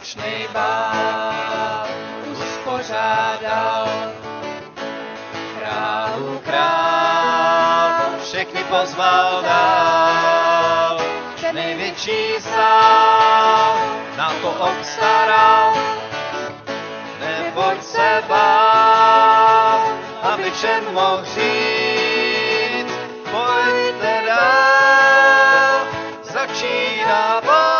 věčnej bál uspořádal. Králu král všechny pozval dál, největší sám na to obstaral. Neboť se bál, aby čem mohl říct, pojďte dál, začíná bál.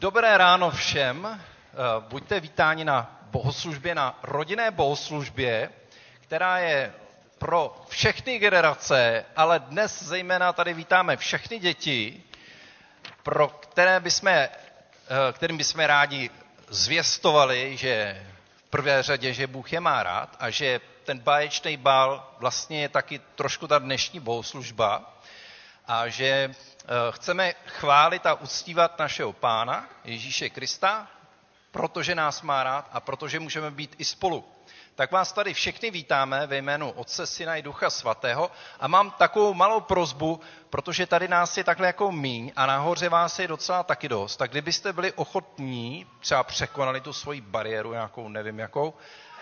Dobré ráno všem, buďte vítáni na bohoslužbě, na rodinné bohoslužbě, která je pro všechny generace, ale dnes zejména tady vítáme všechny děti, kterým bychom rádi zvěstovali, že v prvé řadě, že Bůh je má rád a že ten báječný bál vlastně je taky trošku ta dnešní bohoslužba a že chceme chválit a uctívat našeho Pána Ježíše Krista, protože nás má rád a protože můžeme být i spolu. Tak vás tady všechny vítáme ve jménu Otce, Syna i Ducha Svatého a mám takovou malou prosbu, protože tady nás je takhle jako míň a nahoře vás je docela taky dost, tak kdybyste byli ochotní, třeba překonali tu svoji bariéru nějakou, nevím jakou,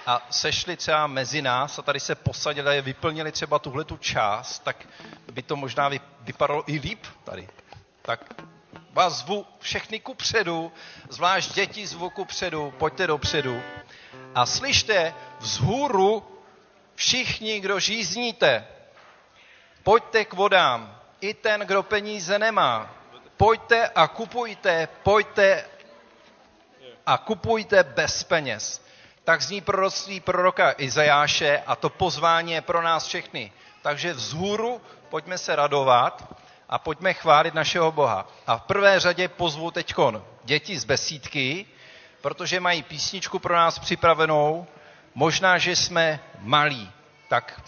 a sešli třeba mezi nás a tady se posadili a vyplnili třeba tuhle tu část, tak by to možná vypadalo i líp tady. Tak vás zvu všechny kupředu, zvlášť děti zvu kupředu, pojďte dopředu a slyšte vzhůru všichni, kdo žízníte. Pojďte k vodám, i ten, kdo peníze nemá. Pojďte a kupujte, bez peněz. Tak zní proroctví proroka Izajáše a to pozvání je pro nás všechny. Takže vzhůru pojďme se radovat a pojďme chválit našeho Boha. A v prvé řadě pozvu teďkon děti z Besídky, protože mají písničku pro nás připravenou, možná, že jsme malí. Tak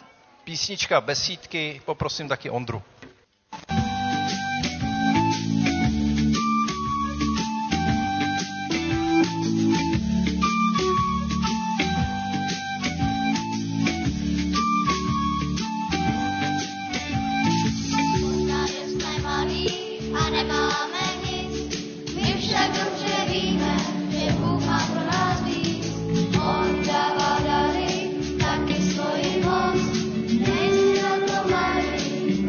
písnička Besídky, poprosím taky Ondru. Dává dary, taky svoji moc, nejsi na to malý,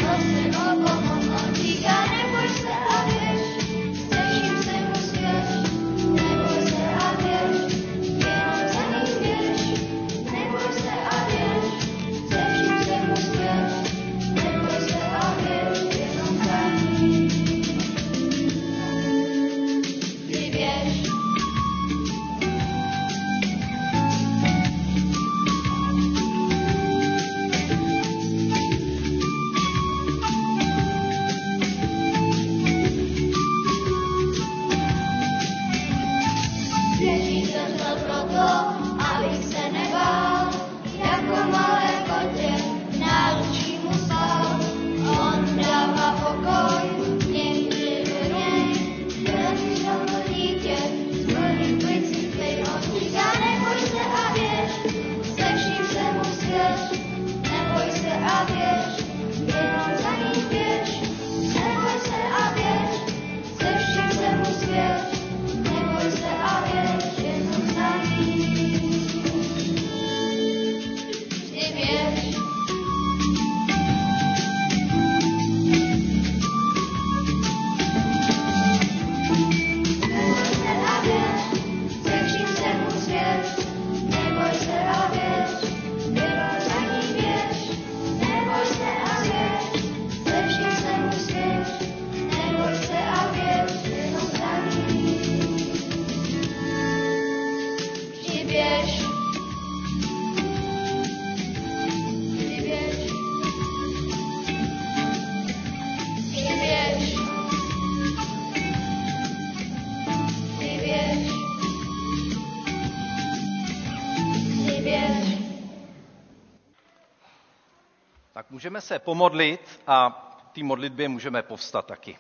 Můžeme se pomodlit a v té modlitbě můžeme povstat taky.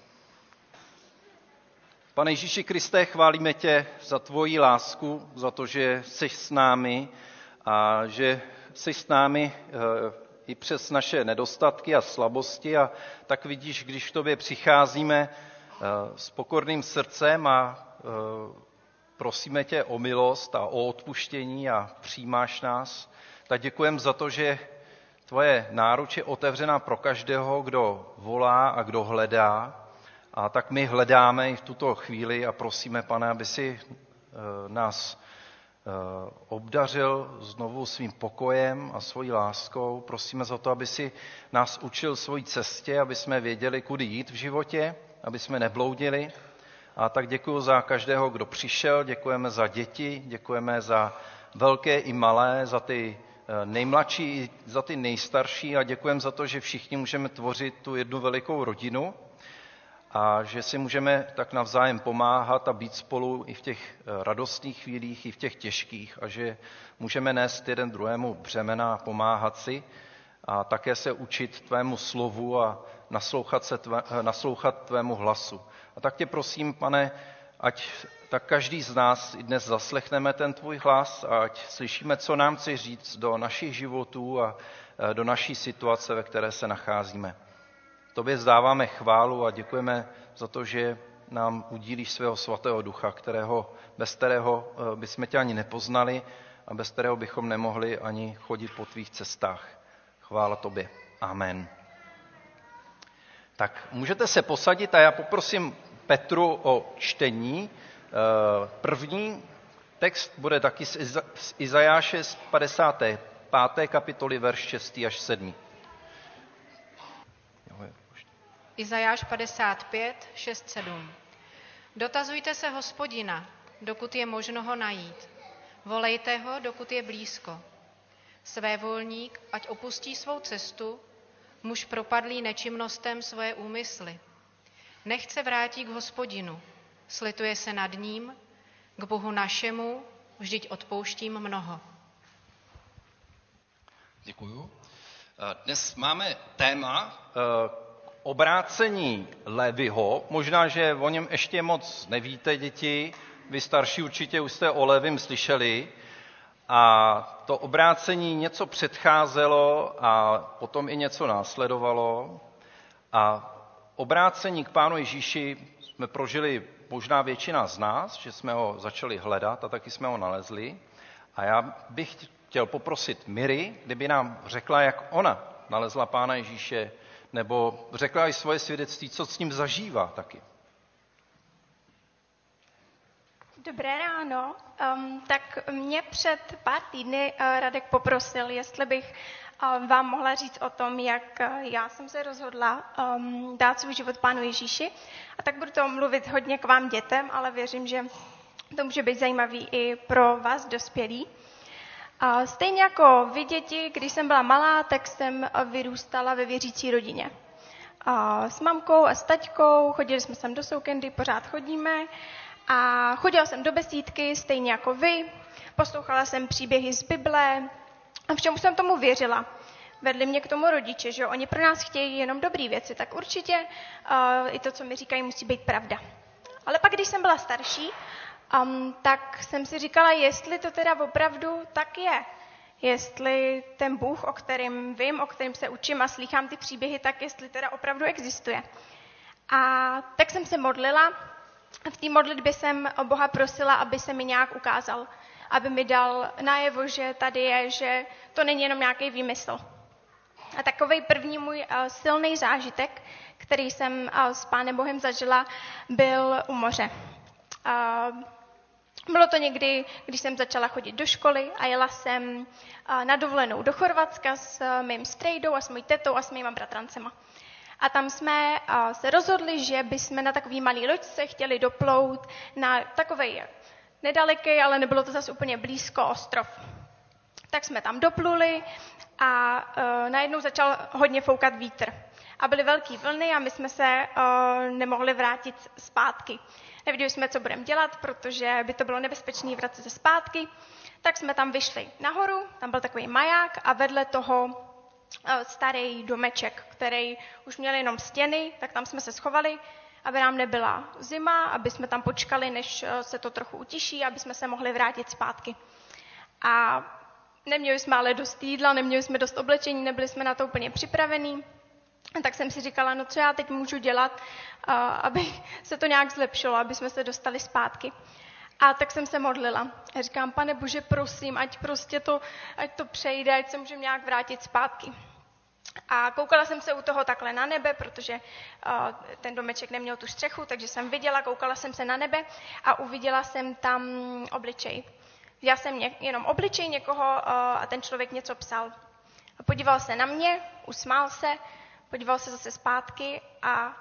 Pane Ježíši Kriste, chválíme tě za tvoji lásku, za to, že jsi s námi a že jsi s námi i přes naše nedostatky a slabosti. A tak vidíš, když k tobě přicházíme s pokorným srdcem a prosíme tě o milost a o odpuštění a přijímáš nás, tak děkujeme za to, že tvoje náruč je otevřená pro každého, kdo volá a kdo hledá. A tak my hledáme i v tuto chvíli a prosíme, Pane, aby si nás obdařil znovu svým pokojem a svojí láskou. Prosíme za to, aby si nás učil svojí cestě, aby jsme věděli, kudy jít v životě, aby jsme nebloudili. A tak děkuji za každého, kdo přišel, děkujeme za děti, děkujeme za velké i malé, za ty nejmladší i za ty nejstarší a děkujeme za to, že všichni můžeme tvořit tu jednu velikou rodinu a že si můžeme tak navzájem pomáhat a být spolu i v těch radostných chvílích, i v těch těžkých a že můžeme nést jeden druhému břemena a pomáhat si a také se učit tvému slovu a naslouchat tvému hlasu. A tak tě prosím, Pane, ať tak každý z nás i dnes zaslechneme ten tvůj hlas a ať slyšíme, co nám chce říct do našich životů a do naší situace, ve které se nacházíme. Tobě vzdáváme chválu a děkujeme za to, že nám udílíš svého svatého ducha, bez kterého bychom tě ani nepoznali a bez kterého bychom nemohli ani chodit po tvých cestách. Chvála tobě. Amen. Tak můžete se posadit a já poprosím Petru o čtení. První text bude taky z Izajáše z 55. kapitoly, verš 6. až 7. Izajáš 55, 6, 7. Dotazujte se Hospodina, dokud je možno ho najít. Volejte ho, dokud je blízko. Svévolník, ať opustí svou cestu, muž propadlý nečimnostem svoje úmysly. Nechť se vrátí k Hospodinu, slituje se nad ním, k Bohu našemu, vždyť odpouštím mnoho. Děkuju. Dnes máme téma obrácení Leviho. Možná, že o něm ještě moc nevíte, děti. Vy starší určitě už jste o Levim slyšeli. A to obrácení něco předcházelo a potom i něco následovalo. A obrácení k Pánu Ježíši jsme prožili možná většina z nás, že jsme ho začali hledat a taky jsme ho nalezli. A já bych chtěl poprosit Miry, kdyby nám řekla, jak ona nalezla Pána Ježíše, nebo řekla i svoje svědectví, co s ním zažívá taky. Dobré ráno. Tak mě před pár týdny Radek poprosil, jestli bych vám mohla říct o tom, jak já jsem se rozhodla dát svůj život Pánu Ježíši. A tak budu to mluvit hodně k vám dětem, ale věřím, že to může být zajímavý i pro vás dospělí. Stejně jako vy děti, když jsem byla malá, tak jsem vyrůstala ve věřící rodině. S mamkou a s taťkou, chodili jsme sem do Soukendy, pořád chodíme. A chodila jsem do Besídky, stejně jako vy. Poslouchala jsem příběhy z Bible. A všemu jsem tomu věřila. Vedli mě k tomu rodiče, že oni pro nás chtějí jenom dobrý věci, tak určitě i to, co mi říkají, musí být pravda. Ale pak, když jsem byla starší, tak jsem si říkala, jestli to teda opravdu tak je. Jestli ten Bůh, o kterém vím, o kterém se učím a slýchám ty příběhy, tak jestli teda opravdu existuje. A tak jsem se modlila. V té modlitbě jsem Boha prosila, aby se mi nějak ukázal, aby mi dal najevo, že tady je, že to není jenom nějaký výmysl. A takovej první můj silný zážitek, který jsem s Pánem Bohem zažila, byl u moře. Bylo to někdy, když jsem začala chodit do školy a jela jsem na dovolenou do Chorvatska s mým strejdou a s mojí tetou a s mýma bratrancema. A tam jsme se rozhodli, že bychom na takový malý loďce chtěli doplout na takovej nedaleký, ale nebylo to zase úplně blízko, ostrov. Tak jsme tam dopluli a najednou začal hodně foukat vítr. A byly velký vlny a my jsme se nemohli vrátit zpátky. Nevěděli jsme, co budeme dělat, protože by to bylo nebezpečné vrátit se zpátky. Tak jsme tam vyšli nahoru, tam byl takový maják a vedle toho starý domeček, který už měl jenom stěny, tak tam jsme se schovali, aby nám nebyla zima, aby jsme tam počkali, než se to trochu utiší, aby jsme se mohli vrátit zpátky. A neměli jsme ale dost jídla, neměli jsme dost oblečení, nebyli jsme na to úplně připravení. Tak jsem si říkala, no co já teď můžu dělat, aby se to nějak zlepšilo, aby jsme se dostali zpátky. A tak jsem se modlila. Já říkám, Pane Bože, prosím, ať to přejde, ať se můžeme nějak vrátit zpátky. A koukala jsem se u toho takhle na nebe, protože ten domeček neměl tu střechu, takže jsem viděla, koukala jsem se na nebe a uviděla jsem tam obličej. Viděla jsem jenom obličej někoho a ten člověk něco psal. A podíval se na mě, usmál se, podíval se zase zpátky a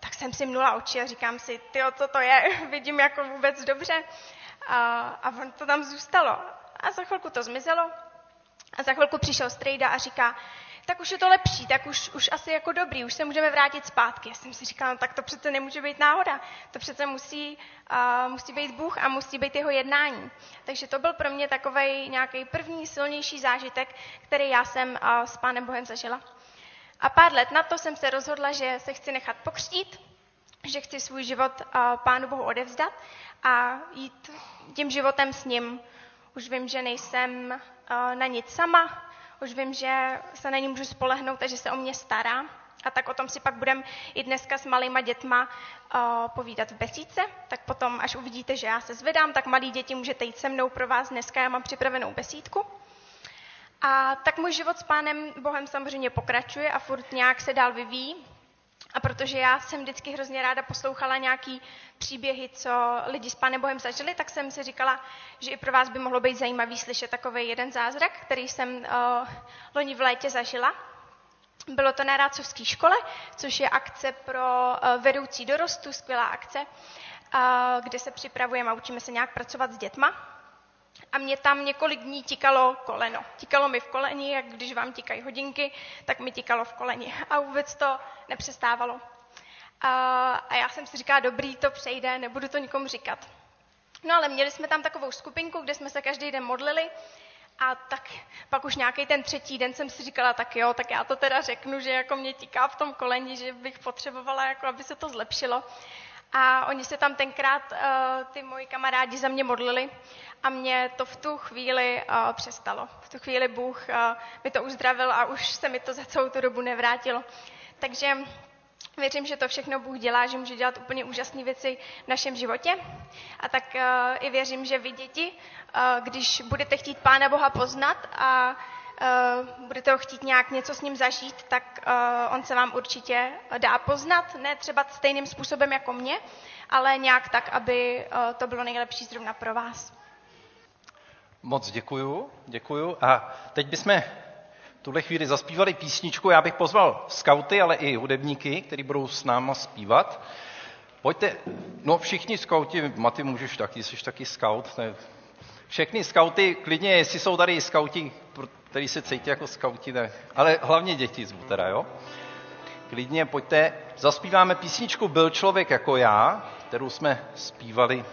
tak jsem si mnula oči a říkám si, tyjo, co to je, vidím jako vůbec dobře. A on to tam zůstalo. A za chvilku to zmizelo. A za chvilku přišel strejda a říká, tak už je to lepší, tak už asi jako dobrý, už se můžeme vrátit zpátky. Já jsem si říkala, no tak to přece nemůže být náhoda, to přece musí být Bůh a musí být jeho jednání. Takže to byl pro mě takovej nějaký první silnější zážitek, který já jsem s Pánem Bohem zažila. A pár let na to jsem se rozhodla, že se chci nechat pokřtít, že chci svůj život Pánu Bohu odevzdat a jít tím životem s ním. Už vím, že nejsem na nic sama, už vím, že se na ní můžu spolehnout a že se o mě stará. A tak o tom si pak budeme i dneska s malýma dětma povídat v besídce. Tak potom, až uvidíte, že já se zvedám, tak malí děti můžete jít se mnou pro vás. Dneska já mám připravenou besídku. A tak můj život s Pánem Bohem samozřejmě pokračuje a furt nějak se dál vyvíjí. A protože já jsem vždycky hrozně ráda poslouchala nějaký příběhy, co lidi s Pánem Bohem zažili, tak jsem si říkala, že i pro vás by mohlo být zajímavý slyšet takový jeden zázrak, který jsem loni v létě zažila. Bylo to na Rácovské škole, což je akce pro vedoucí dorostu, skvělá akce, kde se připravujeme a učíme se nějak pracovat s dětma. A mě tam několik dní tikalo koleno. Tikalo mi v koleni, jak když vám tikají hodinky, tak mi tikalo v koleni. A vůbec to nepřestávalo. A já jsem si říkala, dobrý, to přejde, nebudu to nikomu říkat. No ale měli jsme tam takovou skupinku, kde jsme se každý den modlili. A tak pak už nějaký ten třetí den jsem si říkala, tak jo, tak já to teda řeknu, že jako mě tiká v tom koleni, že bych potřebovala, jako aby se to zlepšilo. A oni se tam tenkrát, ty moji kamarádi, za mě modlili a mě to v tu chvíli přestalo. V tu chvíli Bůh mi to uzdravil a už se mi to za celou tu dobu nevrátilo. Takže věřím, že to všechno Bůh dělá, že může dělat úplně úžasné věci v našem životě. A tak i věřím, že vy děti, když budete chtít Pána Boha poznat a budete ho chtít nějak něco s ním zažít, tak on se vám určitě dá poznat, ne třeba stejným způsobem jako mě, ale nějak tak, aby to bylo nejlepší zrovna pro vás. Moc děkuju. A teď bychom tuhle chvíli zazpívali písničku. Já bych pozval skauty, ale i hudebníky, kteří budou s náma zpívat. Pojďte, no všichni skauti, Maty, můžeš taky, jsi taky skaut, ne? Všechny skauty, klidně, jestli jsou tady skauti, který se cítí jako skauti, ne? Ale hlavně děti z Butera, jo? Klidně, pojďte, zaspíváme písničku Byl člověk jako já, kterou jsme zpívali.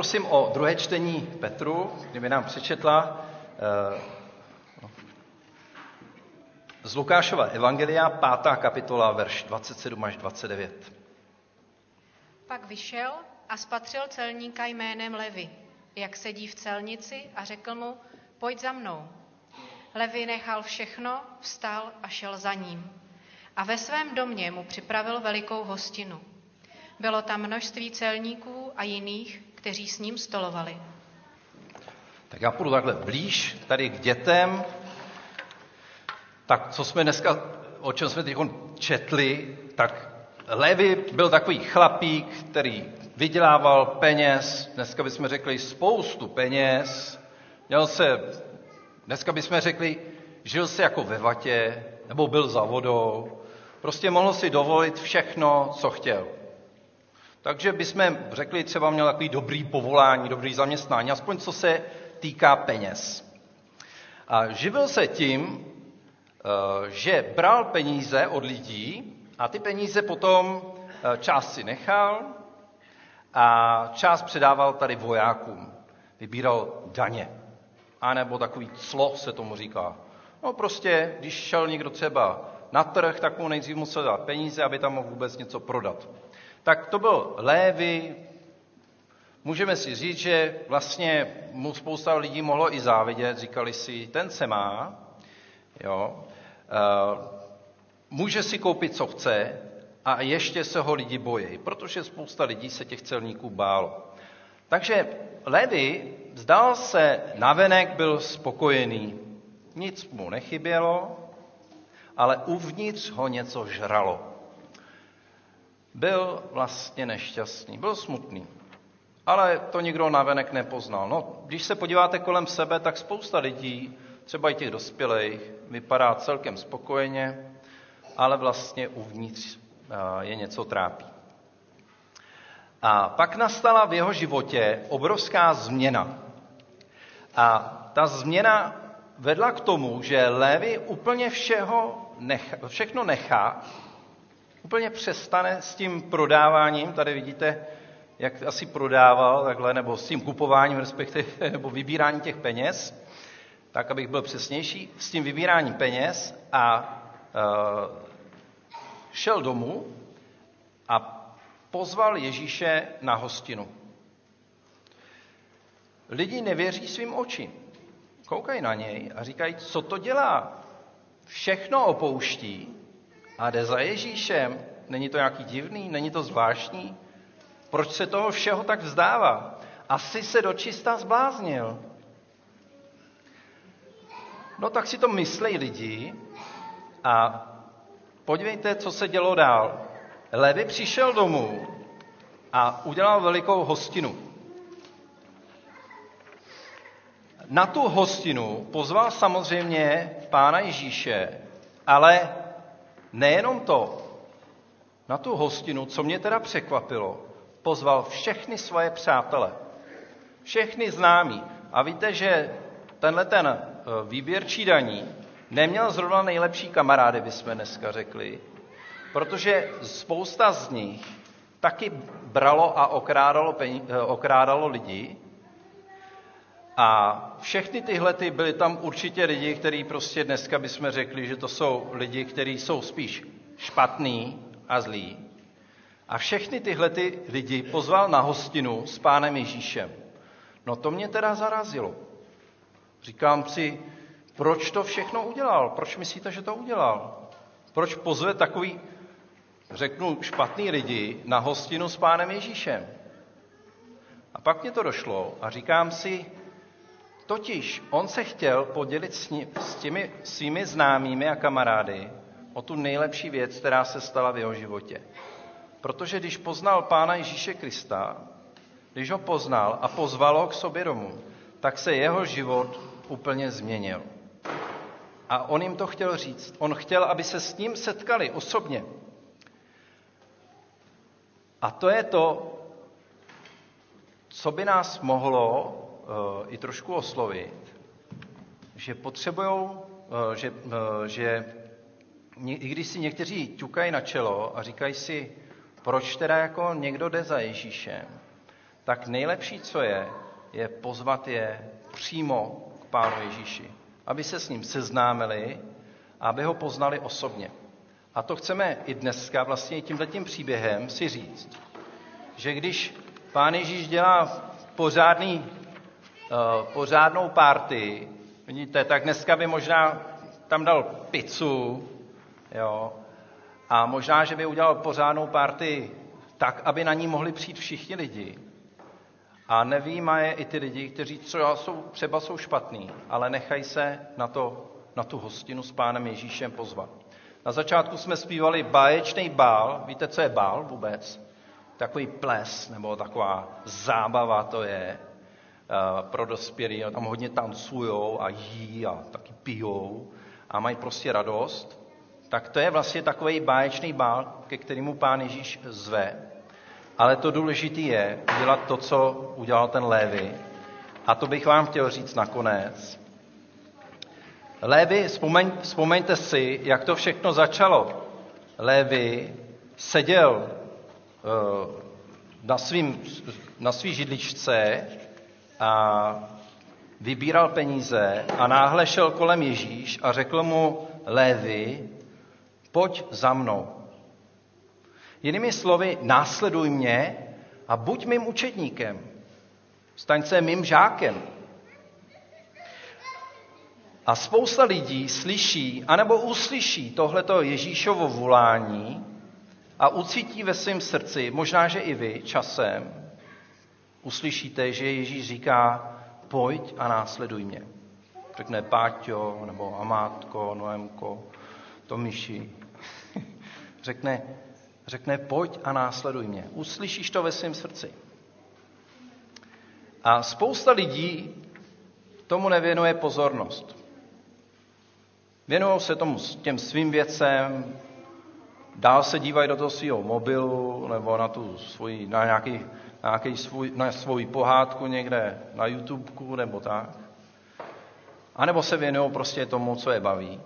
Prosím o druhé čtení Petru, kdyby nám přečetla z Lukášova evangelia, 5. kapitola, verš 27 až 29. Pak vyšel a spatřil celníka jménem Levi, jak sedí v celnici, a řekl mu: pojď za mnou. Levi nechal všechno, vstal a šel za ním. A ve svém domě mu připravil velikou hostinu. Bylo tam množství celníků a jiných, kteří s ním stolovali. Tak já půjdu takhle blíž, tady k dětem. Tak co jsme dneska, o čem jsme teď četli, tak Levi byl takový chlapík, který vydělával peněz, dneska bychom řekli spoustu peněz, dneska bychom řekli, žil se jako ve vatě, nebo byl za vodou, prostě mohl si dovolit všechno, co chtěl. Takže bychom řekli, třeba měl takový dobrý povolání, dobrý zaměstnání, aspoň co se týká peněz. A živil se tím, že bral peníze od lidí a ty peníze potom část si nechal a část předával tady vojákům. Vybíral daně, anebo takový clo se tomu říká. No prostě, když šel někdo třeba na trh, tak mu nejdřív musel dát peníze, aby tam mohl vůbec něco prodat. Tak to byl Lévi, můžeme si říct, že vlastně mu spousta lidí mohlo i závidět, říkali si, ten se má, jo, může si koupit, co chce, a ještě se ho lidi bojí, protože spousta lidí se těch celníků bálo. Takže Lévi zdal se navenek, byl spokojený, nic mu nechybělo, ale uvnitř ho něco žralo. Byl vlastně nešťastný, byl smutný, ale to nikdo navenek nepoznal. No, když se podíváte kolem sebe, tak spousta lidí, třeba i těch dospělých, vypadá celkem spokojeně, ale vlastně uvnitř je něco trápí. A pak nastala v jeho životě obrovská změna. A ta změna vedla k tomu, že Levi úplně všechno nechá, úplně přestane s tím prodáváním, tady vidíte, jak asi prodával takhle, nebo s tím kupováním, respektive, nebo vybírání těch peněz, tak, abych byl přesnější, s tím vybíráním peněz, a šel domů a pozval Ježíše na hostinu. Lidi nevěří svým očím, koukají na něj a říkají, co to dělá, všechno opouští a jde za Ježíšem, není to nějaký divný, není to zvláštní? Proč se toho všeho tak vzdává? Asi se dočista zbláznil. No tak si to myslí lidi a podívejte, co se dělo dál. Levi přišel domů a udělal velikou hostinu. Na tu hostinu pozval samozřejmě Pána Ježíše, ale nejenom to, na tu hostinu, co mě teda překvapilo, pozval všechny svoje přátele, všechny známí. A víte, že ten výběrčí daní neměl zrovna nejlepší kamarády, bychom dneska řekli, protože spousta z nich taky bralo a okrádalo lidi. A všechny tyhlety, byly tam určitě lidi, kteří prostě dneska bychom řekli, že to jsou lidi, kteří jsou spíš špatný a zlí. A všechny tyhlety lidi pozval na hostinu s Pánem Ježíšem. No to mě teda zarazilo. Říkám si, proč to všechno udělal? Proč myslíte, že to udělal? Proč pozve takový, řeknu, špatný lidi na hostinu s Pánem Ježíšem? A pak mě to došlo a říkám si, Totiž on se chtěl podělit s těmi svými známými a kamarády o tu nejlepší věc, která se stala v jeho životě. Protože když poznal Pána Ježíše Krista, když ho poznal a pozval ho k sobě domů, tak se jeho život úplně změnil. A on jim to chtěl říct. On chtěl, aby se s ním setkali osobně. A to je to, co by nás mohlo i trošku oslovit, že potřebujou, že i když si někteří ťukají na čelo a říkají si, proč teda jako někdo jde za Ježíšem, tak nejlepší, co je pozvat je přímo k Pánu Ježíši, aby se s ním seznámili a aby ho poznali osobně. A to chceme i dneska vlastně tímhletím příběhem si říct, že když Pán Ježíš dělá pořádnou party, vidíte, tak dneska by možná tam dal pizzu, jo, a možná, že by udělal pořádnou party tak, aby na ní mohli přijít všichni lidi. A nevýjímaje je i ty lidi, kteří třeba jsou špatní, ale nechají se na tu hostinu s Pánem Ježíšem pozvat. Na začátku jsme zpívali báječný bál, víte, co je bál vůbec? Takový ples nebo taková zábava to je pro dospělí, tam hodně tancujou a jí a taky pijou a mají prostě radost, tak to je vlastně takový báječný bál, ke kterému Pán Ježíš zve. Ale to důležité je udělat to, co udělal ten Levi. A to bych vám chtěl říct nakonec. Levi, vzpomeňte si, jak to všechno začalo. Levi seděl na svý židličce a vybíral peníze a náhle šel kolem Ježíš a řekl mu Levi, pojď za mnou. Jinými slovy, následuj mě a buď mým učedníkem. Staň se mým žákem. A spousta lidí slyší anebo uslyší tohleto Ježíšovo volání a ucítí ve svém srdci, možná, že i vy časem, uslyšíte, že Ježíš říká, pojď a následuj mě. Řekne Páťo, nebo Amátko, Noemko, Tomiši. řekne, pojď a následuj mě. Uslyšíš to ve svém srdci. A spousta lidí tomu nevěnuje pozornost. Věnují se tomu těm svým věcem, dál se dívají do toho svého mobilu, nebo na tu svoji, na svou pohádku někde na YouTubeku nebo tak. A nebo se věnují prostě tomu, co je baví.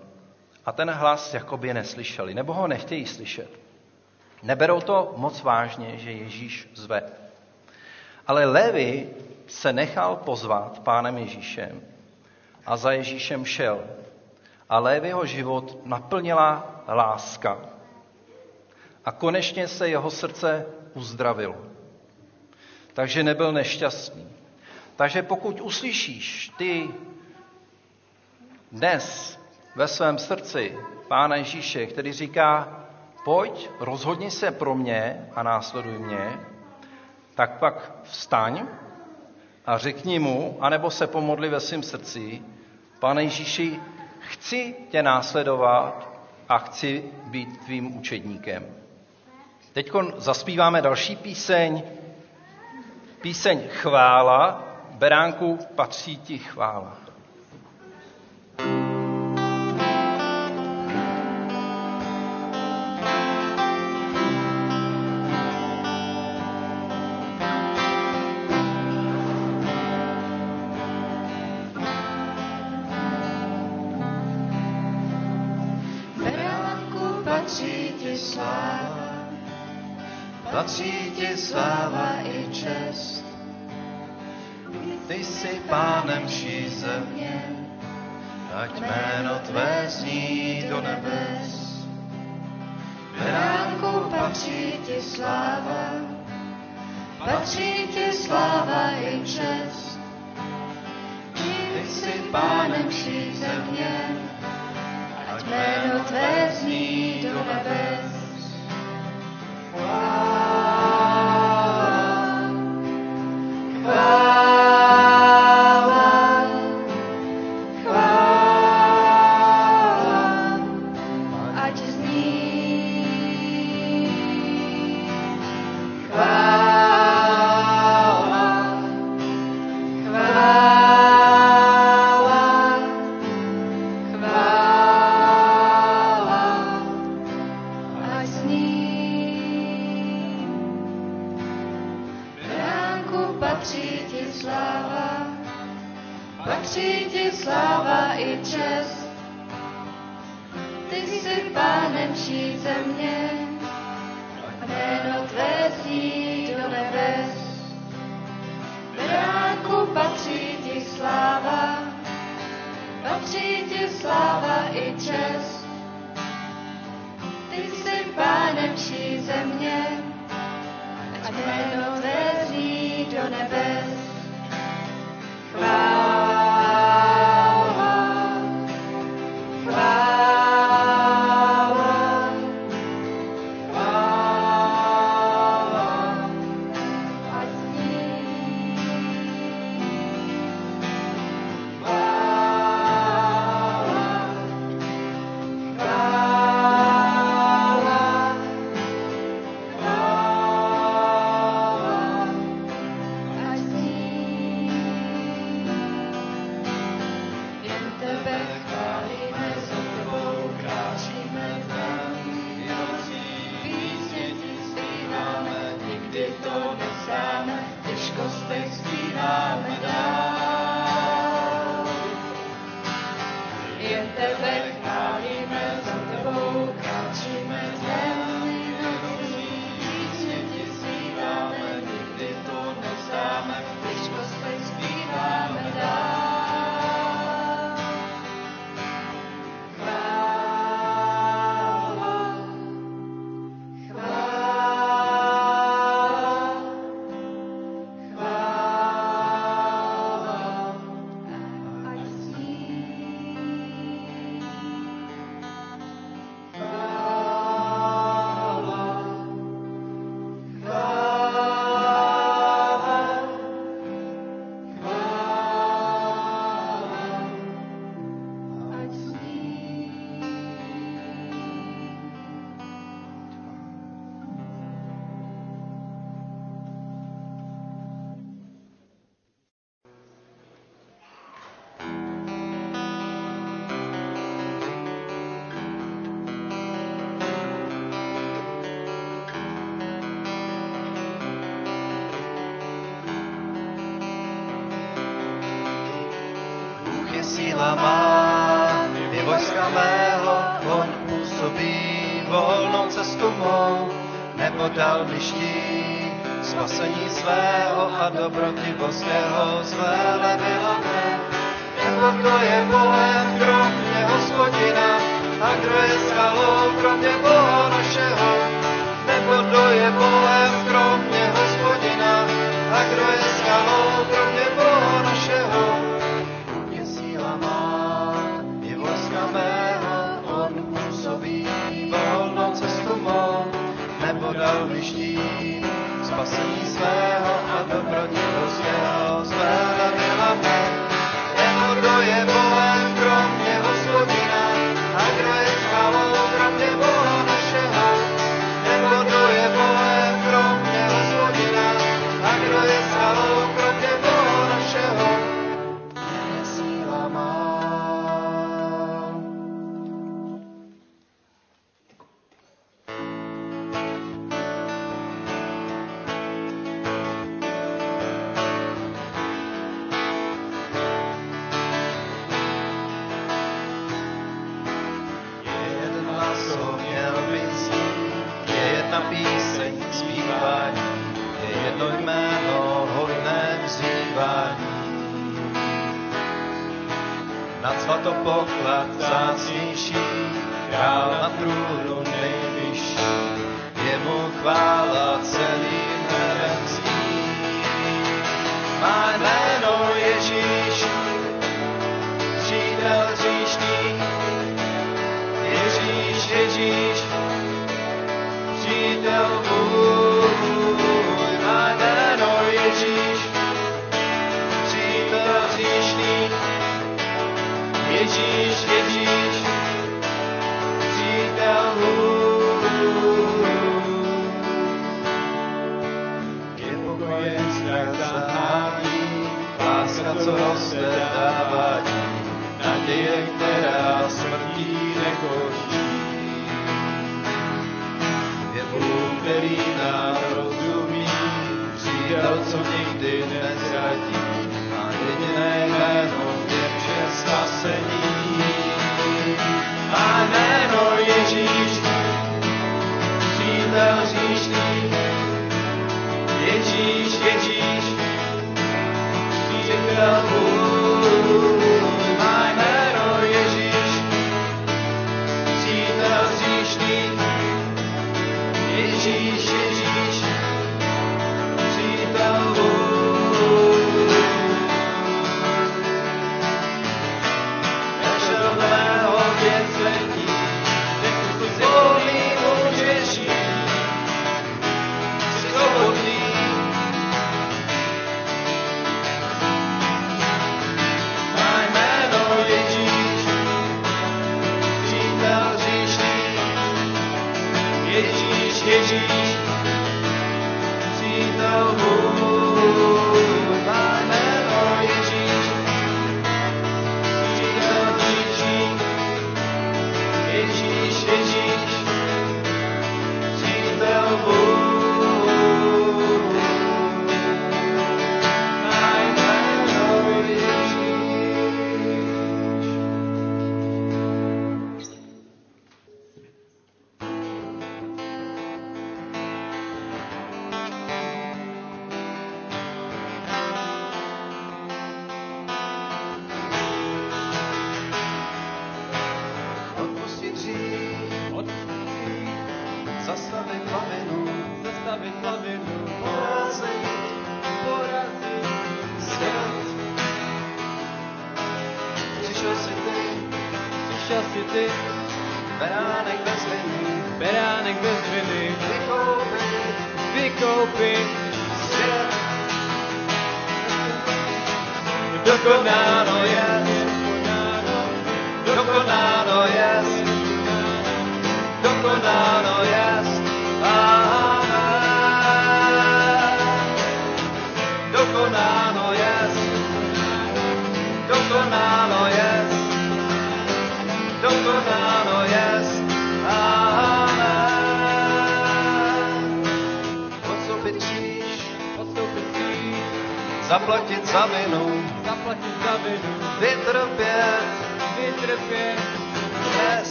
A ten hlas jakoby neslyšeli, nebo ho nechtějí slyšet. Neberou to moc vážně, že Ježíš zve. Ale Levi se nechal pozvat Pánem Ježíšem a za Ježíšem šel. A Leviho život naplnila láska. A konečně se jeho srdce uzdravilo. Takže nebyl nešťastný. Takže pokud uslyšíš ty dnes ve svém srdci Pána Ježíše, který říká, pojď, rozhodni se pro mě a následuj mě, tak pak vstaň a řekni mu, anebo se pomodli ve svém srdci, Pane Ježíši, chci tě následovat a chci být tvým učedníkem. Teď zaspíváme další píseň, píseň Chvála, Beránku, patří ti chvála. Patří ti sláva i čest, ty jsi Pánem vší země, ať jméno tvé zní do nebes. Beránku, patří ti sláva, patří ti sláva i čest, ty jsi Pánem vší země, ať jméno tvé zní do nebes. Chvála, chvála, patří ti sláva i čest. Ty jsi pánem vší země, jméno tvé zní do nebes. Miráku, patří ti sláva, patří ti sláva i čest. Ty jsi pánem vší země, jméno tvé zní do nebes. co nikdy nezradí, a jediné jméno je přestasení. A jméno Ježíš, přítel říšný, Ježíš, Ježíš, kříže králů. Ježíš, Ježíš, přítel Bůh. Nešel mého věcletí, řekl tu volný muž Ježíš, svobodný. Má jméno Ježíš, přítel říšný, Ježíš, Ježíš, přítel Bůh, má jméno Ježíš, přítel říšný, Ježíš, Ježíš, přítel Bůh, má jméno Ježíš.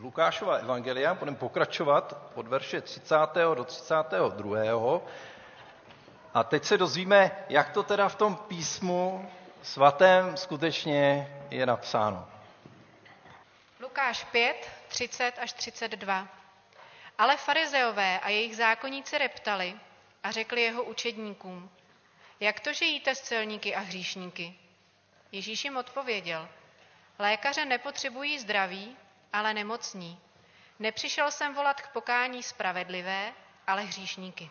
Lukášova evangelia, budeme pokračovat od verše 30. do 32. A teď se dozvíme, jak to teda v tom písmu svatém skutečně je napsáno. Lukáš 5, 30 až 32. Ale farizeové a jejich zákoníci reptali a řekli jeho učedníkům, jak to, že jíte s celníky a hříšníky? Ježíš jim odpověděl, lékaře nepotřebují zdraví, ale nemocní. Nepřišel jsem volat k pokání spravedlivé, ale hříšníky.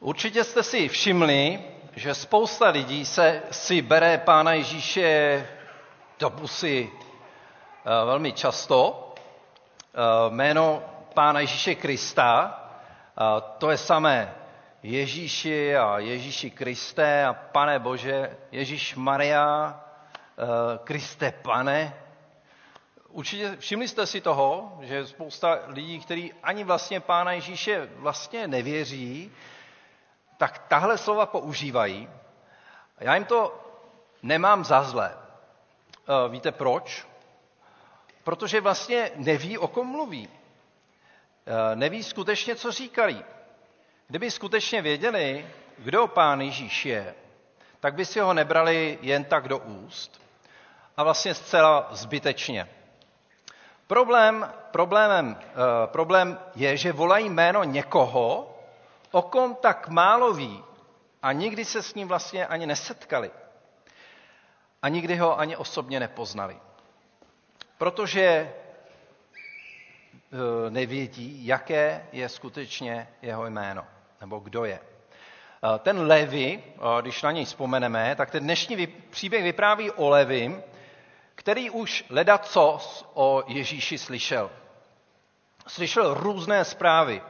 Určitě jste si všimli, že spousta lidí si bere Pána Ježíše do pusy velmi často. Jméno Pána Ježíše Krista, to je samé Ježíši a Ježíši Kriste a Pane Bože, Ježíš Maria, Kriste Pane. Určitě všimli jste si toho, že spousta lidí, kteří ani vlastně Pána Ježíše vlastně nevěří, tak tahle slova používají. Já jim to nemám za zlé. Víte proč? Protože vlastně neví, o kom mluví. Neví skutečně, co říkají. Kdyby skutečně věděli, kdo Pán Ježíš je, tak by si ho nebrali jen tak do úst a vlastně zcela zbytečně. Problém je, že volají jméno někoho, o kom tak málo ví a nikdy se s ním vlastně ani nesetkali a nikdy ho ani osobně nepoznali. Protože nevědí, jaké je skutečně jeho jméno, nebo kdo je. Ten Levi, když na něj vzpomeneme, tak ten dnešní příběh vypráví o Levi, který už ledacos o Ježíši slyšel. Slyšel různé zprávy.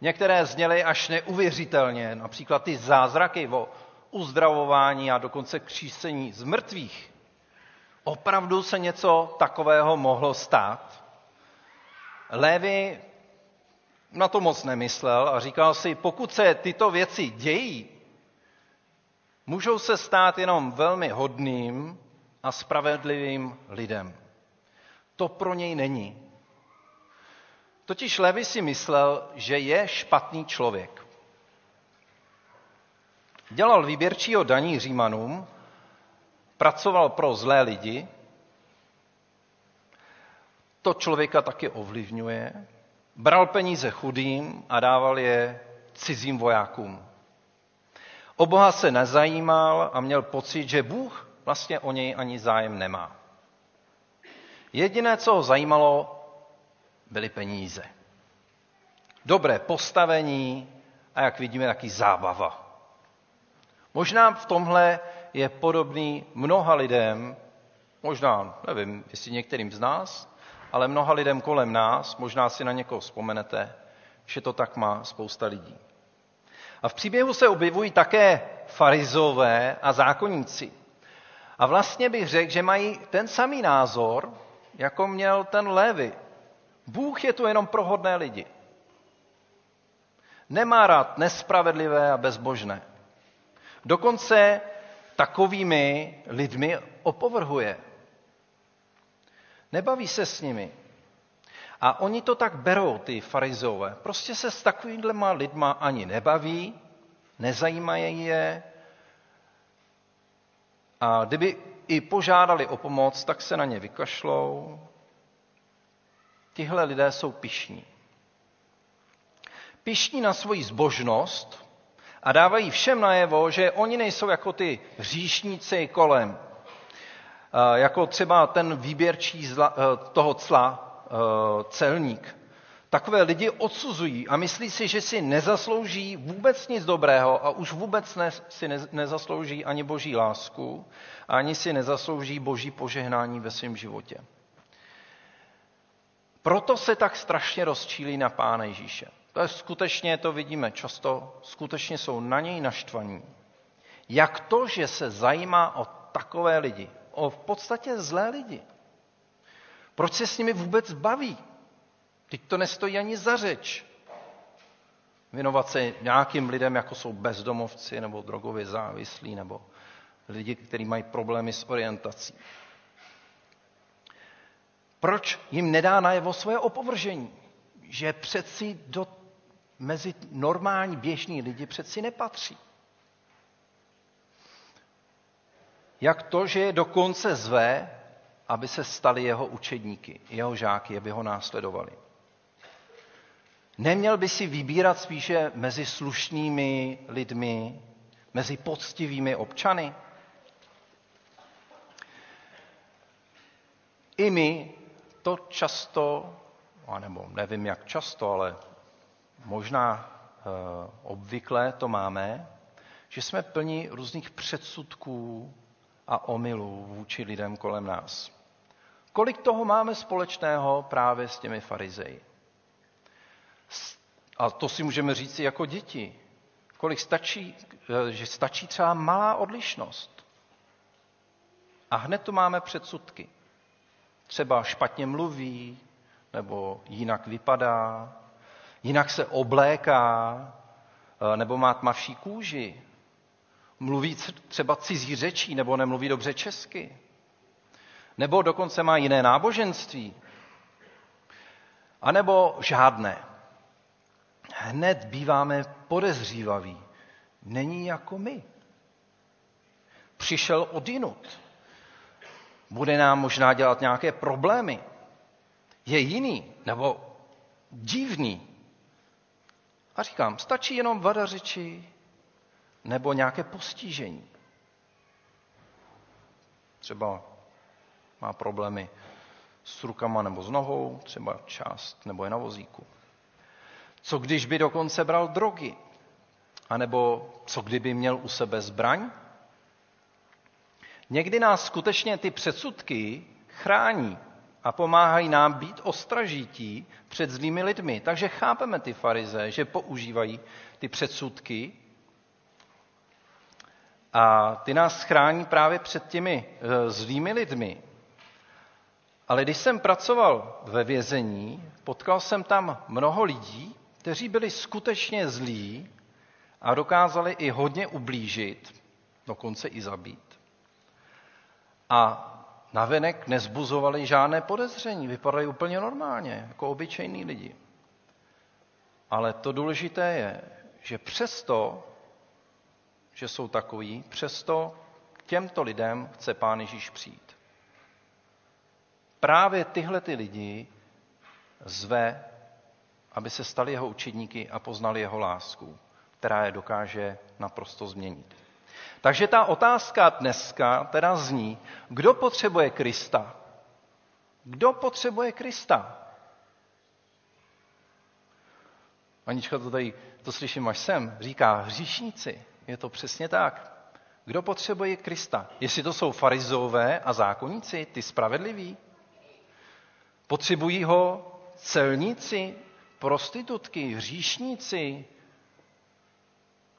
Některé zněly až neuvěřitelně, například ty zázraky o uzdravování a dokonce křísení z mrtvých. Opravdu se něco takového mohlo stát. Levi na to moc nemyslel a říkal si, pokud se tyto věci dějí, můžou se stát jenom velmi hodným a spravedlivým lidem. To pro něj není. Totiž Levi si myslel, že je špatný člověk. Dělal výběrčího daní Římanům, pracoval pro zlé lidi, to člověka taky ovlivňuje, bral peníze chudým a dával je cizím vojákům. O Boha se nezajímal a měl pocit, že Bůh vlastně o něj ani zájem nemá. Jediné, co ho zajímalo, byly peníze. Dobré postavení a jak vidíme, taky zábava. Možná v tomhle je podobný mnoha lidem, možná, nevím, jestli některým z nás, ale mnoha lidem kolem nás, možná si na někoho vzpomenete, že to tak má spousta lidí. A v příběhu se objevují také farizové a zákonníci. A vlastně bych řekl, že mají ten samý názor, jako měl ten Levi. Bůh je tu jenom pro hodné lidi. Nemá rád nespravedlivé a bezbožné. Dokonce takovými lidmi opovrhuje. Nebaví se s nimi. A oni to tak berou, ty farizové. Prostě se s takovýmhlema lidma ani nebaví, nezajímají je. A kdyby i požádali o pomoc, tak se na ně vykašlou. Tihle lidé jsou pyšní. Pyšní na svoji zbožnost a dávají všem najevo, že oni nejsou jako ty hříšníci kolem. Jako třeba ten výběrčí toho cla celník. Takové lidi odsuzují a myslí si, že si nezaslouží vůbec nic dobrého a už vůbec nezaslouží ani boží lásku, ani si nezaslouží boží požehnání ve svém životě. Proto se tak strašně rozčílí na Pána Ježíše. To je skutečně, to vidíme často, skutečně jsou na něj naštvaní. Jak to, že se zajímá o takové lidi, o v podstatě zlé lidi? Proč se s nimi vůbec baví? Teď to nestojí ani za řeč. Věnovat se nějakým lidem, jako jsou bezdomovci, nebo drogově závislí, nebo lidi, kteří mají problémy s orientací. Proč jim nedá najevo svoje opovržení? Že přeci mezi normální běžní lidi přeci nepatří. Jak to, že je dokonce zve, aby se stali jeho učedníky, jeho žáky, aby ho následovali. Neměl by si vybírat spíše mezi slušnými lidmi, mezi poctivými občany? I my to často, anebo nevím jak často, ale možná obvykle to máme, že jsme plní různých předsudků a omylů vůči lidem kolem nás. Kolik toho máme společného právě s těmi farizeji? A to si můžeme říct i jako děti. Kolik stačí třeba malá odlišnost. A hned tu máme předsudky. Třeba špatně mluví, nebo jinak vypadá, jinak se obléká, nebo má tmavší kůži. Mluví třeba cizí řečí, nebo nemluví dobře česky. Nebo dokonce má jiné náboženství. A nebo žádné. Hned býváme podezřívaví. Není jako my. Přišel odjinud. Bude nám možná dělat nějaké problémy. Je jiný nebo divný. A říkám, stačí jenom vada řeči nebo nějaké postižení. Třeba má problémy s rukama nebo s nohou, třeba část nebo je na vozíku. Co když by dokonce bral drogy? A nebo co kdyby měl u sebe zbraň? Někdy nás skutečně ty předsudky chrání a pomáhají nám být ostražití před zlými lidmi. Takže chápeme ty farizeje, že používají ty předsudky a ty nás chrání právě před těmi zlými lidmi. Ale když jsem pracoval ve vězení, potkal jsem tam mnoho lidí, kteří byli skutečně zlí a dokázali i hodně ublížit, dokonce i zabít. A navenek nezbuzovali žádné podezření, vypadají úplně normálně, jako obyčejní lidi. Ale to důležité je, že přesto, že jsou takoví, přesto k těmto lidem chce Pán Ježíš přijít. Právě tyhle ty lidi zve, aby se stali jeho učedníky a poznali jeho lásku, která je dokáže naprosto změnit. Takže ta otázka dneska teda zní, kdo potřebuje Krista? Kdo potřebuje Krista? Anička to tady, to slyším až sem, říká hříšníci. Je to přesně tak. Kdo potřebuje Krista? Jestli to jsou farizové a zákonníci, ty spravedliví. Potřebují ho celníci, prostitutky, hříšníci.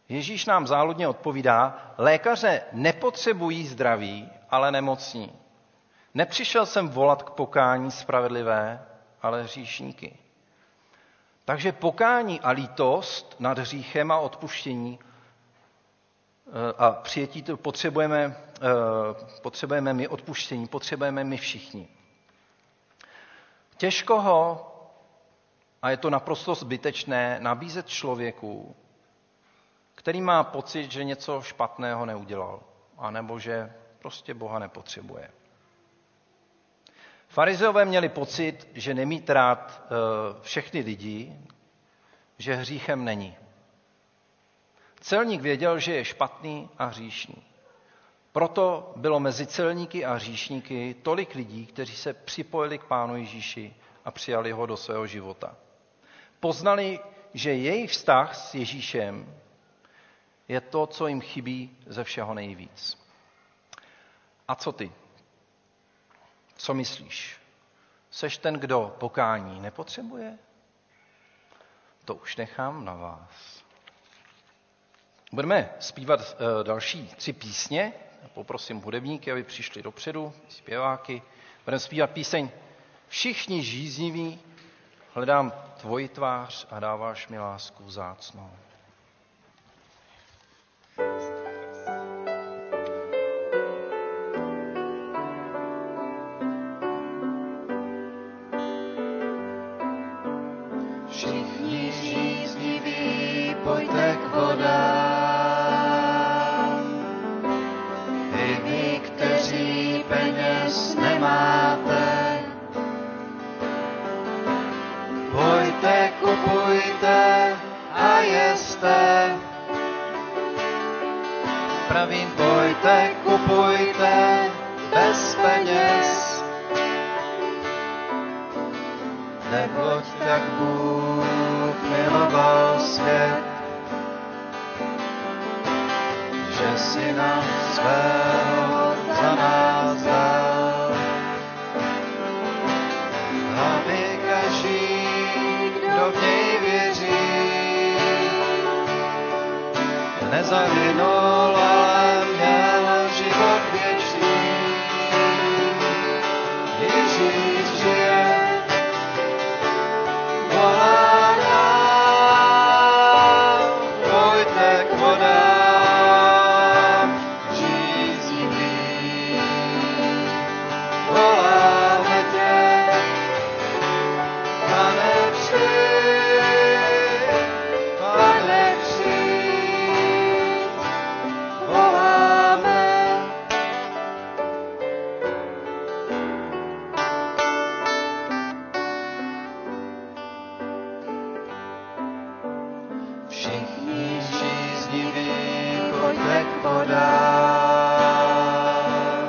Ježíš nám záludně odpovídá, lékaře nepotřebují zdraví, ale nemocní. Nepřišel jsem volat k pokání spravedlivé, ale hříšníky. Takže pokání a lítost nad hříchem a odpuštění a přijetí potřebujeme my odpuštění, potřebujeme my všichni. Těžko ho, a je to naprosto zbytečné, nabízet člověku, který má pocit, že něco špatného neudělal, anebo že prostě Boha nepotřebuje. Farizeové měli pocit, že nemít rád všechny lidi, že hříchem není. Celník věděl, že je špatný a hříšný. Proto bylo mezi celníky a hříšníky tolik lidí, kteří se připojili k Pánu Ježíši a přijali ho do svého života. Poznali, že jejich vztah s Ježíšem je to, co jim chybí ze všeho nejvíc. A co ty? Co myslíš? Seš ten, kdo pokání nepotřebuje? To už nechám na vás. Budeme zpívat další 3 písně. Poprosím hudebníky, aby přišli dopředu, zpěváky. Budeme zpívat píseň Všichni žízniví, hledám tvoji tvář a dáváš mi lásku vzácnou. Všichni žízniví, pojďte k vodám. I vy, kteří peněz nemáte, pojďte, kupujte a jeste. Pravím, pojďte, kupujte bez peněz. Neboť tak Bůh miloval svět, že si nám svého za nás dal. Aby každý, kdo v něj věří, nezahynul, ale měl život věčný. Ježíš žije, volá nám, pojďte k vodám žízniví. Voláme tě, Pane, přijď, Pane, přijď. Všichni přízniví, pojďte k vodám.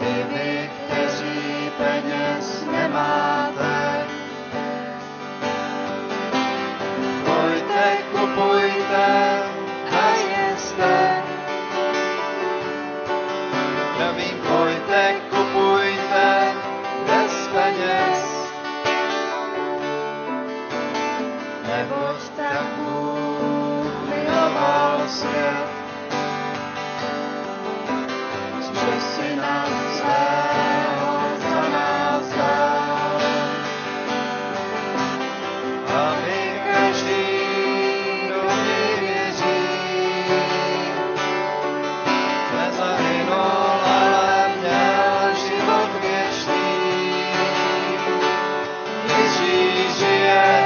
I vy, kteří peněz nemáte, pojďte, kupujte a jeste. Pravím, pojďte, kupujte bez peněz. Neboť tak Bůh miloval svět, že si nám svého za nás dal. Aby každý, kdo v něj věří, nezahynul, ale měl život věčný. Ježíš žije.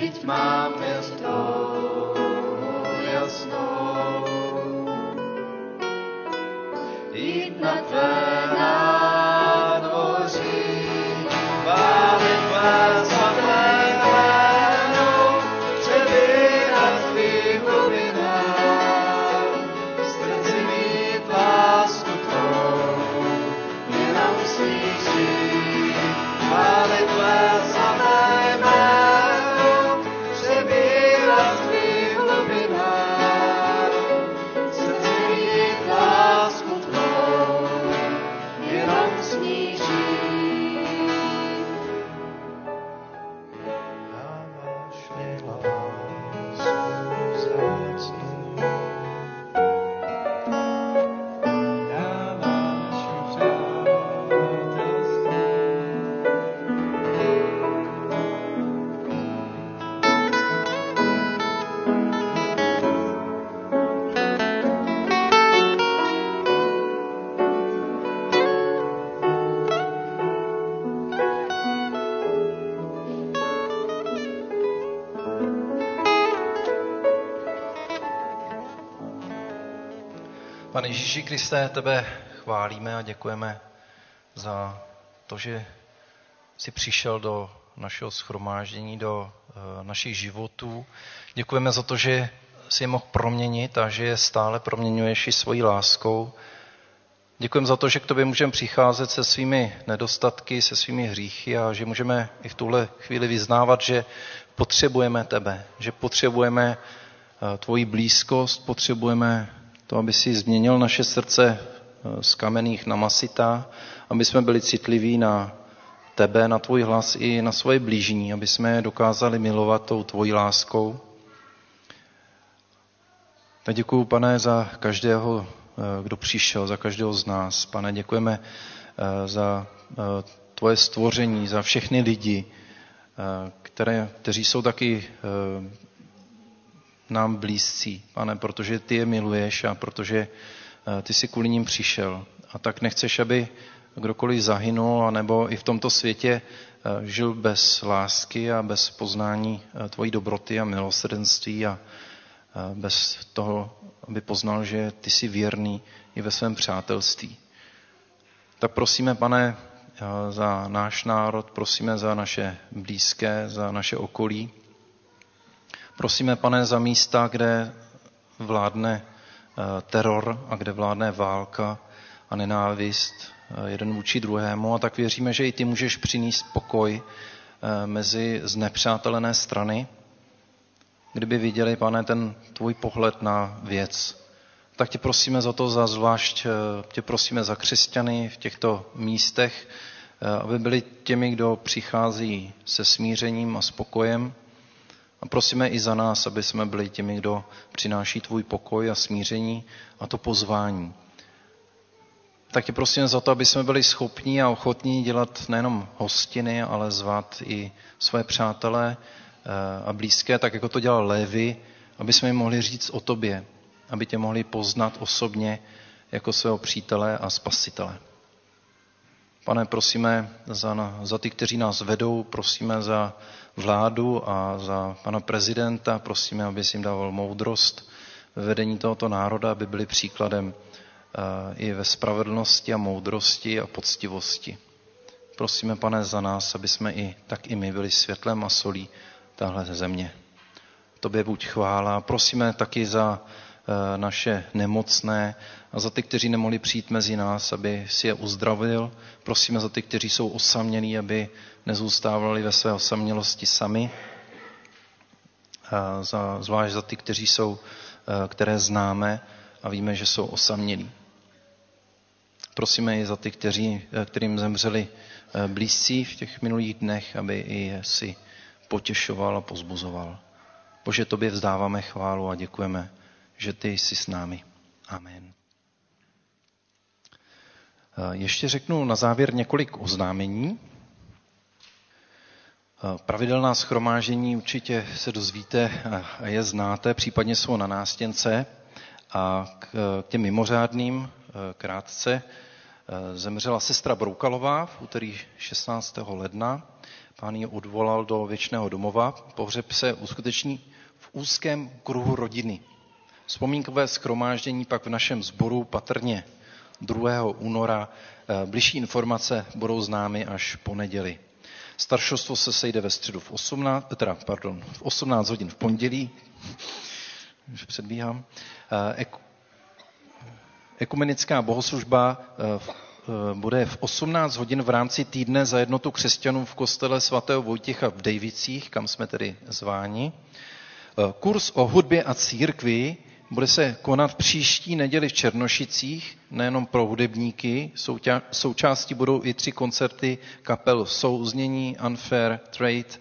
žít mám s tou jasnou. Jít na tvé nádvoří, válit tvé svaté jméno, přebírat v tvých hlubinách, v srdci mít lásku tvou, jenom musíš žít, válit tvé svaté jméno, přebírat v tvých hlubinách, v srdci mít lásku tvou, jenom musíš žít. Dáváš mi lásku vzácnou, dáváš mi Pane Ježíši Kriste, tebe chválíme a děkujeme za to, že jsi přišel do našeho shromáždění, do našich životů. Děkujeme za to, že jsi je mohl proměnit a že je stále proměňuješ i svojí láskou. Děkujeme za to, že k tobě můžeme přicházet se svými nedostatky, se svými hříchy a že můžeme i v tuhle chvíli vyznávat, že potřebujeme tebe, že potřebujeme tvoji blízkost, potřebujeme to, aby si změnil naše srdce z kamenných na masitá, aby jsme byli citliví na tebe, na tvůj hlas i na svoje blížní, aby jsme dokázali milovat tou tvojí láskou. Tak děkuju, pane, za každého, kdo přišel, za každého z nás. Pane, děkujeme za tvoje stvoření, za všechny lidi, kteří jsou taky nám blízcí, pane, protože ty je miluješ a protože ty jsi kvůli ním přišel. A tak nechceš, aby kdokoliv zahynul, nebo i v tomto světě žil bez lásky a bez poznání tvojí dobroty a milosrdenství a bez toho, aby poznal, že ty jsi věrný i ve svém přátelství. Tak prosíme, pane, za náš národ, prosíme za naše blízké, za naše okolí. Prosíme, pane, za místa, kde vládne teror a kde vládne válka a nenávist jeden vůči druhému. A tak věříme, že i ty můžeš přinést pokoj mezi znepřátelené strany, kdyby viděli, pane, ten tvůj pohled na věc. Tak tě prosíme za to, za zvlášť tě prosíme za křesťany v těchto místech, aby byli těmi, kdo přichází se smířením a spokojem. A prosíme i za nás, aby jsme byli těmi, kdo přináší tvůj pokoj a smíření a to pozvání. Tak tě prosím za to, aby jsme byli schopní a ochotní dělat nejenom hostiny, ale zvát i své přátelé a blízké, tak jako to dělal Levi, aby jsme jim mohli říct o tobě, aby tě mohli poznat osobně jako svého přítele a spasitele. Pane, prosíme za ty, kteří nás vedou, prosíme za vládu a za pana prezidenta, prosíme, aby jsi jim dával moudrost ve vedení tohoto národa, aby byli příkladem i ve spravedlnosti a moudrosti a poctivosti. Prosíme, pane, za nás, aby jsme i my byli světlem a solí tahle země. Tobě buď chvála. Prosíme taky za naše nemocné a za ty, kteří nemohli přijít mezi nás, aby si je uzdravil. Prosíme za ty, kteří jsou osamělí, aby nezůstávali ve své osamělosti sami. Zvlášť za ty, které známe a víme, že jsou osamělí. Prosíme i za ty, kterým zemřeli blízcí v těch minulých dnech, aby i je si potěšoval a pozbuzoval. Bože, tobě vzdáváme chválu a děkujeme, že ty jsi s námi. Amen. Ještě řeknu na závěr několik oznámení. Pravidelná shromáždění určitě se dozvíte a je znáte, případně jsou na nástěnce a k těm mimořádným krátce zemřela sestra Broukalová v úterý 16. ledna. Pán ji odvolal do věčného domova. Pohřeb se uskuteční v úzkém kruhu rodiny. Vzpomínkové shromáždění pak v našem sboru patrně 2. února. Bližší informace budou známy až po neděli. Staršostvo se sejde ve středu v 18 hodin v pondělí. Už předbíhám. Ekumenická bohoslužba bude v 18 hodin v rámci týdne za jednotu křesťanů v kostele sv. Vojtěcha v Dejvicích, kam jsme tedy zváni. Kurz o hudbě a církvi bude se konat příští neděli v Černošicích, nejenom pro hudebníky, součástí budou i 3 koncerty kapel Souznění, Unfair Trade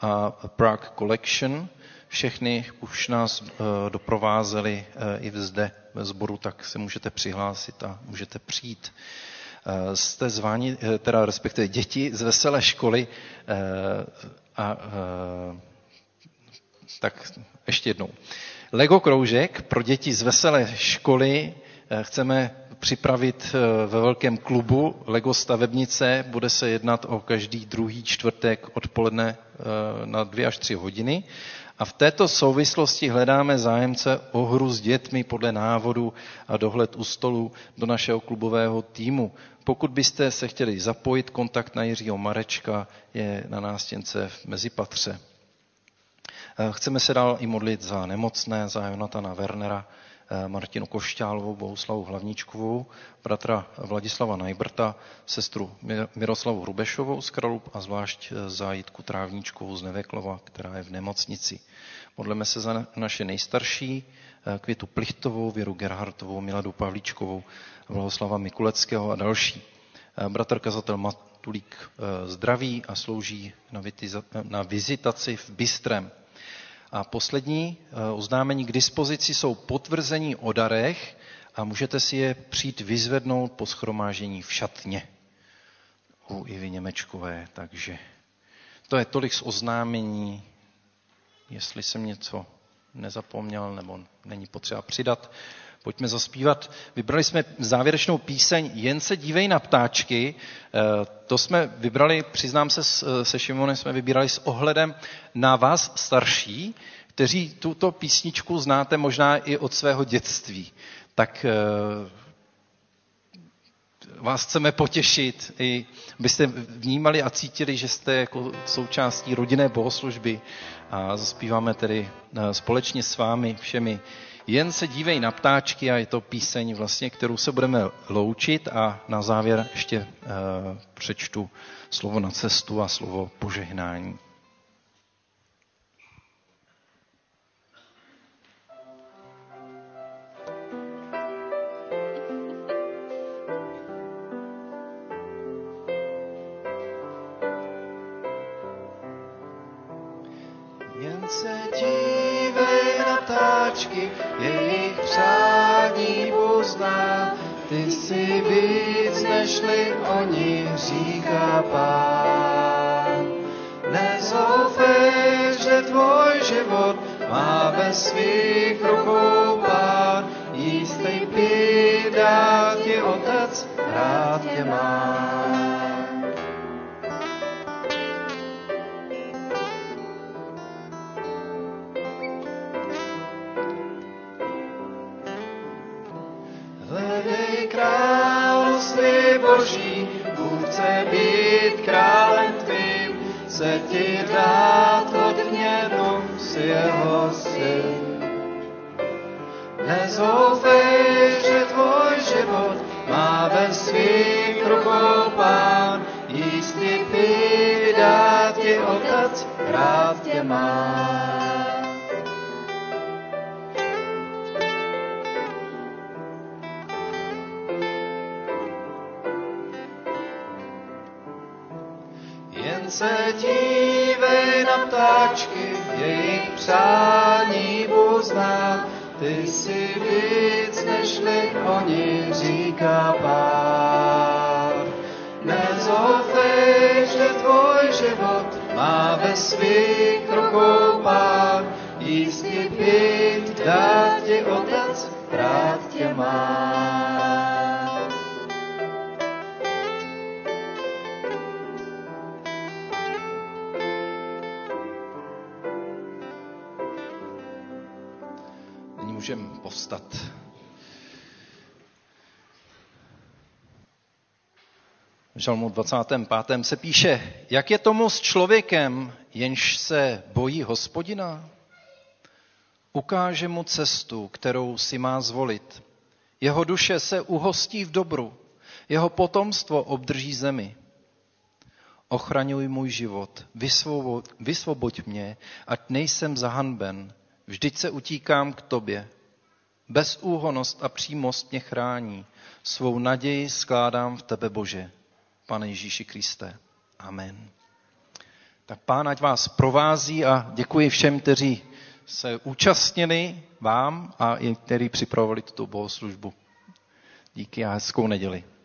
a Prague Collection. Všechny už nás doprovázeli i zde ve sboru, tak se můžete přihlásit a můžete přijít. Jste zváni, teda respektive děti z Veselé školy a tak ještě jednou. Lego kroužek pro děti z Veselé školy chceme připravit ve velkém klubu Lego stavebnice. Bude se jednat o každý druhý čtvrtek odpoledne na 2 až 3 hodiny. A v této souvislosti hledáme zájemce o hru s dětmi podle návodu a dohled u stolu do našeho klubového týmu. Pokud byste se chtěli zapojit, kontakt na Jiřího Marečka je na nástěnce v Mezipatře. Chceme se dál i modlit za nemocné, za Jonathana Wernera, Martinu Košťálovou, Bohuslavu Hlavničkovou, bratra Vladislava Najbrta, sestru Miroslavu Hrubešovou z Kralub a zvlášť za Jitku Trávníčkovou z Neveklova, která je v nemocnici. Modleme se za naše nejstarší, Květu Plichtovou, Věru Gerhartovou, Miladu Pavlíčkovou, Vladislava Mikuleckého a další. Bratr kazatel Matulík zdraví a slouží na vizitaci v Bystrém. A poslední oznámení k dispozici jsou potvrzení o darech a můžete si je přijít vyzvednout po shromáždění v šatně u Ivy Němečkové. Takže to je tolik z oznámení. Jestli jsem něco nezapomněl nebo není potřeba přidat, pojďme zaspívat. Vybrali jsme závěrečnou píseň Jen se dívej na ptáčky. To jsme vybrali, přiznám se, se Šimonem jsme vybírali s ohledem na vás starší, kteří tuto písničku znáte možná i od svého dětství. Tak vás chceme potěšit, i byste vnímali a cítili, že jste jako součástí rodinné bohoslužby a zaspíváme tedy společně s vámi všemi Jen se dívej na ptáčky a je to píseň vlastně, kterou se budeme loučit a na závěr ještě přečtu slovo na cestu a slovo požehnání. Jen se dívej na ptáčky, jejich přání pozná, ty jsi víc nežli oni, říká Pán. Nezoufej, že tvoj život má ve svých rukou Pán, jistý pít dá ti Otec, rád tě má. Se ti dát odměnu si jeho syn. Nezoufej, že tvoj život má ve svých rukou Pán, jistý pít dá ti Otec, rád tě má. Se dívej na ptáčky, jejich přání pozná, ty jsi víc nežli oni, říká Pán. Nezoufej, že tvoj život má ve svých rukou Pán, jistý pít dá ti Otec, rád tě má. můžeme povstat. V Žalmu 25. se píše, jak je tomu s člověkem, jenž se bojí Hospodina? Ukáže mu cestu, kterou si má zvolit. Jeho duše se uhostí v dobru, jeho potomstvo obdrží zemi. Ochraňuj můj život, vysvoboď mě, ať nejsem zahanben, vždyť se utíkám k tobě. Bezúhonnost a přímost mě chrání, svou naději skládám v tebe, Bože. Pane Ježíši Kriste, amen. Tak Pán ať vás provází a děkuji všem, kteří se účastnili, vám a i kteří připravovali tuto bohoslužbu. Díky a hezkou neděli.